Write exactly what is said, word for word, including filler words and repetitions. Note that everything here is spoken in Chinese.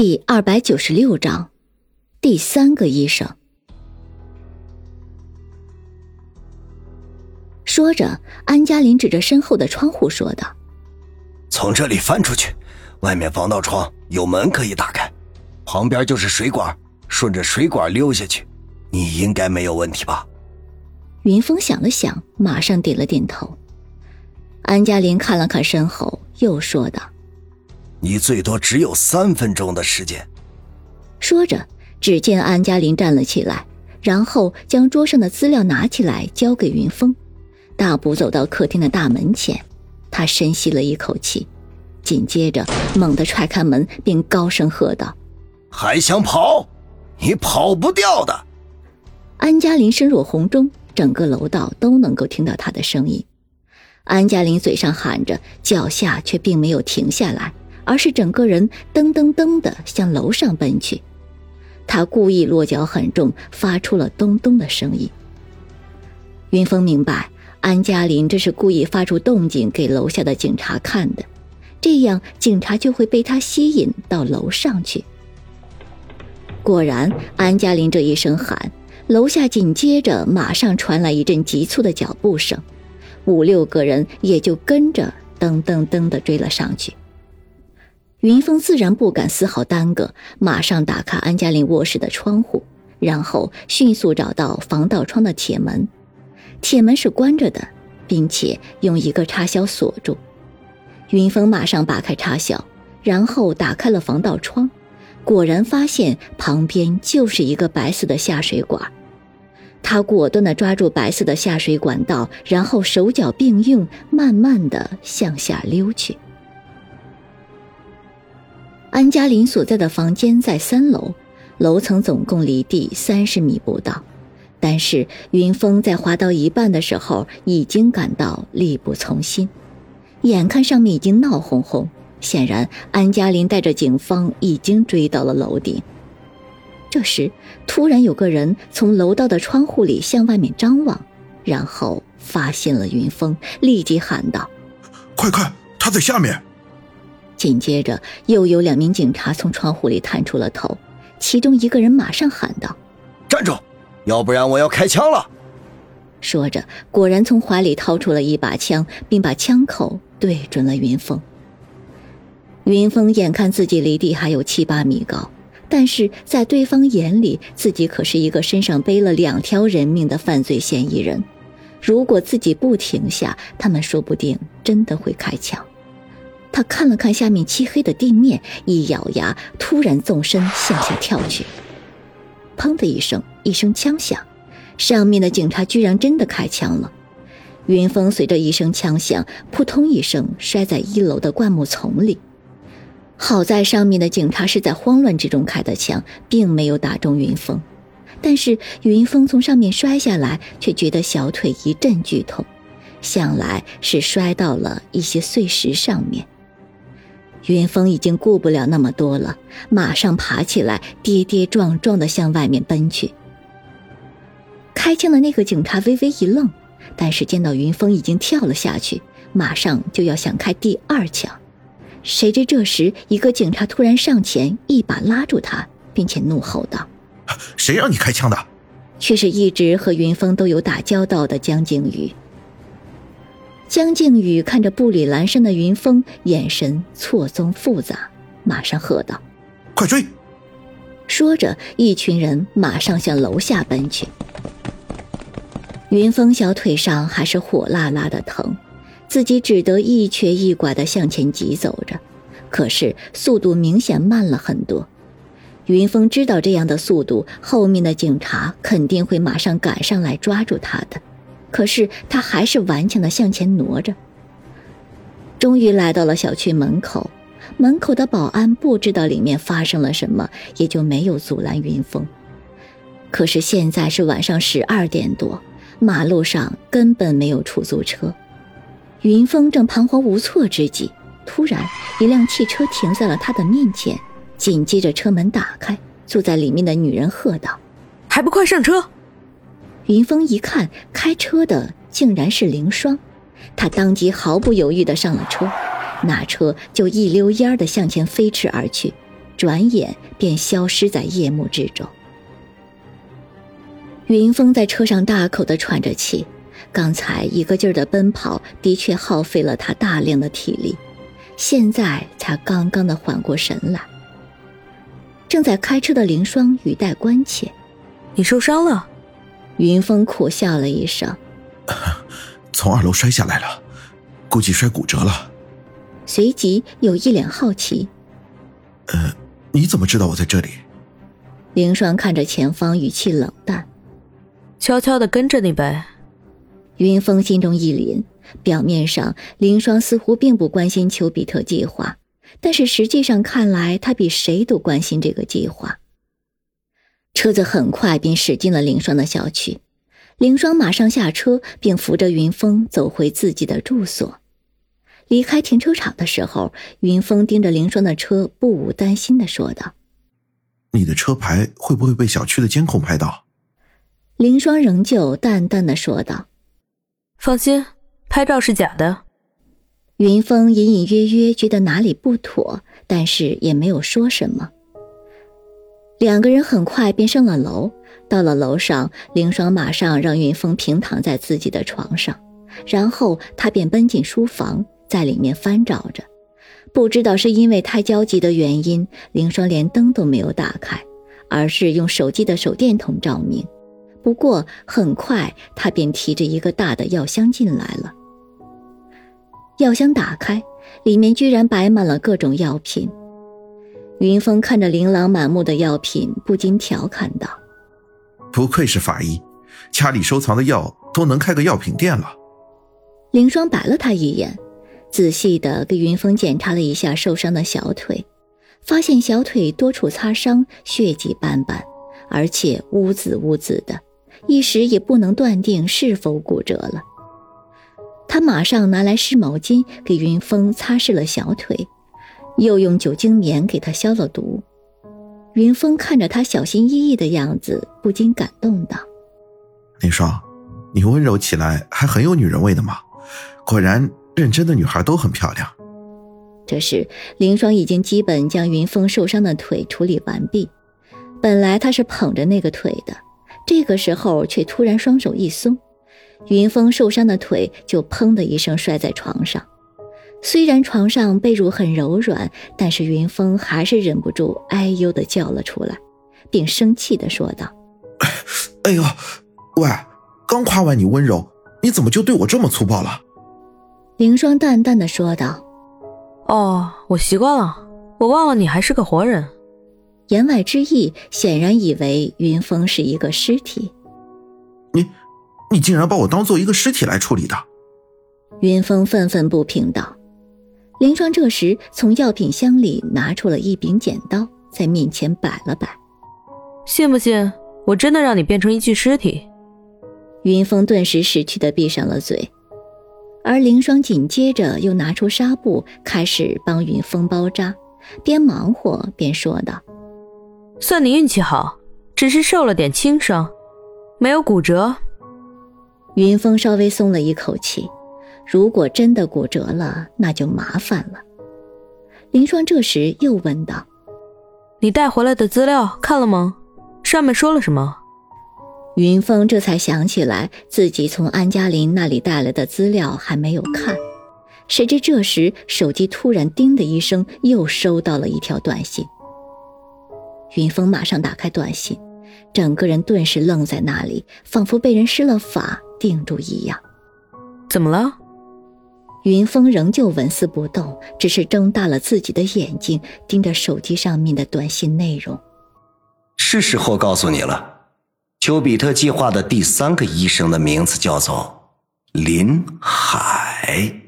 第二百九十六章，第三个医生。说着，安嘉林指着身后的窗户说道：“从这里翻出去，外面防盗窗有门可以打开，旁边就是水管，顺着水管溜下去，你应该没有问题吧？”云峰想了想，马上点了点头。安嘉林看了看身后，又说道：“你最多只有三分钟的时间。”说着，只见安嘉林站了起来，然后将桌上的资料拿起来交给云峰，大步走到客厅的大门前。他深吸了一口气，紧接着猛地踹开门，并高声喝道：“还想跑？你跑不掉的！”安嘉林身若红钟，整个楼道都能够听到他的声音。安嘉林嘴上喊着，脚下却并没有停下来，而是整个人噔噔噔地向楼上奔去。他故意落脚很重，发出了咚咚的声音。云峰明白，安嘉林这是故意发出动静给楼下的警察看的，这样警察就会被他吸引到楼上去。果然，安嘉林这一声喊，楼下紧接着马上传来一阵急促的脚步声，五六个人也就跟着噔噔噔地追了上去。云峰自然不敢丝毫耽搁，马上打开安嘉林卧室的窗户，然后迅速找到防盗窗的铁门。铁门是关着的，并且用一个插销锁住。云峰马上拔开插销，然后打开了防盗窗，果然发现旁边就是一个白色的下水管。他果断地抓住白色的下水管道，然后手脚并用，慢慢地向下溜去。安嘉林所在的房间在三楼，楼层总共离地三十米不到，但是云峰在滑到一半的时候已经感到力不从心，眼看上面已经闹哄哄，显然安嘉林带着警方已经追到了楼顶。这时突然有个人从楼道的窗户里向外面张望，然后发现了云峰，立即喊道：“快看，他在下面！”紧接着又有两名警察从窗户里探出了头，其中一个人马上喊道：“站住，要不然我要开枪了！”说着果然从怀里掏出了一把枪，并把枪口对准了云峰。云峰眼看自己离地还有七八米高，但是在对方眼里，自己可是一个身上背了两条人命的犯罪嫌疑人，如果自己不停下，他们说不定真的会开枪。他看了看下面漆黑的地面，一咬牙，突然纵身向下跳去。砰的一声，一声枪响，上面的警察居然真的开枪了。云峰随着一声枪响，扑通一声摔在一楼的灌木丛里。好在上面的警察是在慌乱之中开的枪，并没有打中云峰，但是云峰从上面摔下来，却觉得小腿一阵剧痛，想来是摔到了一些碎石上面。云峰已经顾不了那么多了，马上爬起来，跌跌撞撞地向外面奔去。开枪的那个警察微微一愣，但是见到云峰已经跳了下去，马上就要想开第二枪。谁知这时一个警察突然上前，一把拉住他，并且怒吼道：“谁让你开枪的？”却是一直和云峰都有打交道的江靖宇。江靖宇看着步履蹒跚的云峰，眼神错综复杂，马上喝道：“快追！”说着一群人马上向楼下奔去。云峰小腿上还是火辣辣的疼，自己只得一瘸一拐地向前疾走着，可是速度明显慢了很多。云峰知道这样的速度，后面的警察肯定会马上赶上来抓住他的，可是他还是顽强地向前挪着。终于来到了小区门口，门口的保安不知道里面发生了什么，也就没有阻拦云峰。可是现在是晚上十二点多，马路上根本没有出租车。云峰正彷徨无措之际，突然一辆汽车停在了他的面前，紧接着车门打开，坐在里面的女人喝道：“还不快上车！”云峰一看，开车的竟然是凌霜，他当即毫不犹豫地上了车，那车就一溜烟地向前飞驰而去，转眼便消失在夜幕之中。云峰在车上大口地喘着气，刚才一个劲儿的奔跑的确耗费了他大量的体力，现在才刚刚地缓过神来。正在开车的凌霜语带关切：“你受伤了？”云峰苦笑了一声：“从二楼摔下来了，估计摔骨折了。”随即有一脸好奇：“呃，你怎么知道我在这里？”凌霜看着前方，语气冷淡：“悄悄地跟着你呗。”云峰心中一凛，表面上凌霜似乎并不关心丘比特计划，但是实际上看来他比谁都关心这个计划。车子很快便驶进了凌霜的小区，凌霜马上下车，并扶着云峰走回自己的住所。离开停车场的时候，云峰盯着凌霜的车，不无担心地说道：“你的车牌会不会被小区的监控拍到？”凌霜仍旧淡淡地说道：“放心，拍照是假的。”云峰隐隐约约觉得哪里不妥，但是也没有说什么。两个人很快便上了楼，到了楼上，凌霜马上让云峰平躺在自己的床上，然后他便奔进书房，在里面翻找着。不知道是因为太焦急的原因，凌霜连灯都没有打开，而是用手机的手电筒照明。不过很快他便提着一个大的药箱进来了。药箱打开，里面居然摆满了各种药品。云峰看着琳琅满目的药品，不禁调侃道：“不愧是法医，家里收藏的药都能开个药品店了。”凌霜白了他一眼，仔细地给云峰检查了一下受伤的小腿，发现小腿多处擦伤，血迹斑斑，而且污渍污渍的，一时也不能断定是否骨折了。他马上拿来湿毛巾给云峰擦拭了小腿，又用酒精棉给他消了毒。云峰看着他小心翼翼的样子，不禁感动道：“凌霜，你温柔起来还很有女人味的嘛，果然认真的女孩都很漂亮。”这时凌霜已经基本将云峰受伤的腿处理完毕，本来他是捧着那个腿的，这个时候却突然双手一松，云峰受伤的腿就砰的一声摔在床上。虽然床上被褥很柔软，但是云峰还是忍不住哎呦地叫了出来，并生气地说道：“哎呦，喂，刚夸完你温柔，你怎么就对我这么粗暴了？”凌霜淡淡地说道：“哦，我习惯了，我忘了你还是个活人。”言外之意显然以为云峰是一个尸体。你你竟然把我当做一个尸体来处理的？”云峰愤愤不平道。凌霜这时从药品箱里拿出了一柄剪刀，在面前摆了摆：“信不信我真的让你变成一具尸体？”云峰顿时识趣地闭上了嘴，而凌霜紧接着又拿出纱布，开始帮云峰包扎，边忙活边说道：“算你运气好，只是受了点轻伤，没有骨折。”云峰稍微松了一口气，如果真的骨折了，那就麻烦了。凌霜这时又问道：“你带回来的资料看了吗？上面说了什么？”云峰这才想起来，自己从安嘉林那里带来的资料还没有看。谁知这时手机突然叮的一声，又收到了一条短信。云峰马上打开短信，整个人顿时愣在那里，仿佛被人施了法定住一样。“怎么了？”云峰仍旧纹丝不动，只是睁大了自己的眼睛，盯着手机上面的短信内容。“是时候告诉你了，丘比特计划的第三个医生的名字叫做林海。”